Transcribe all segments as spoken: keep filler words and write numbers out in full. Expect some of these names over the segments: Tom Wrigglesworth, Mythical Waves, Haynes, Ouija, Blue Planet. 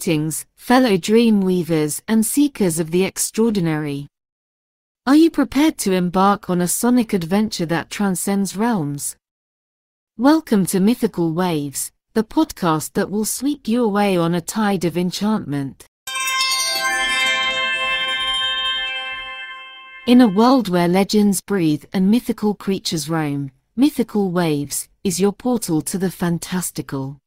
Greetings, fellow dreamweavers and seekers of the extraordinary. Are you prepared to embark on a sonic adventure that transcends realms? Welcome to Mythical Waves, the podcast that will sweep you away on a tide of enchantment. In a world where legends breathe and mythical creatures roam, Mythical Waves is your portal to the fantastical.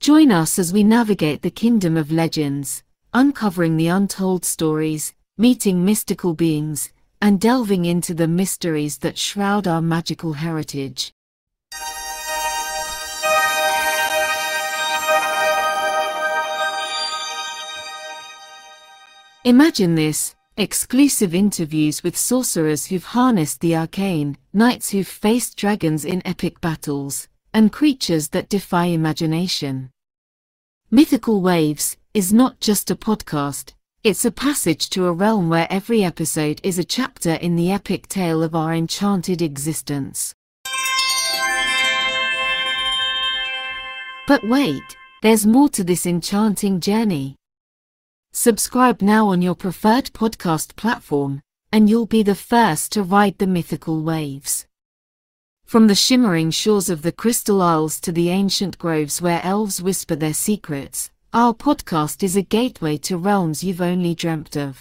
Join us as we navigate the kingdom of legends, uncovering the untold stories, meeting mystical beings, and delving into the mysteries that shroud our magical heritage. Imagine this: exclusive interviews with sorcerers who've harnessed the arcane, knights who've faced dragons in epic battles, and creatures that defy imagination. Mythical Waves is not just a podcast, it's a passage to a realm where every episode is a chapter in the epic tale of our enchanted existence. But wait, there's more to this enchanting journey. Subscribe now on your preferred podcast platform, and you'll be the first to ride the mythical waves. From the shimmering shores of the Crystal Isles to the ancient groves where elves whisper their secrets, our podcast is a gateway to realms you've only dreamt of.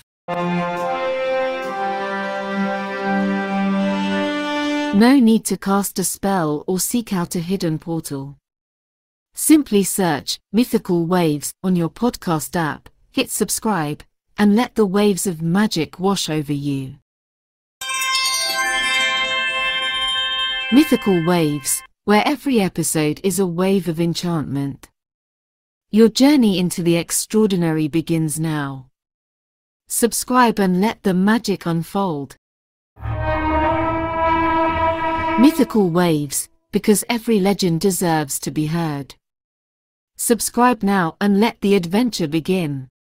No need to cast a spell or seek out a hidden portal. Simply search Mythical Waves on your podcast app, hit subscribe, and let the waves of magic wash over you. Mythical Waves, where every episode is a wave of enchantment. Your journey into the extraordinary begins now. Subscribe and let the magic unfold. Mythical Waves, because every legend deserves to be heard. Subscribe now and let the adventure begin.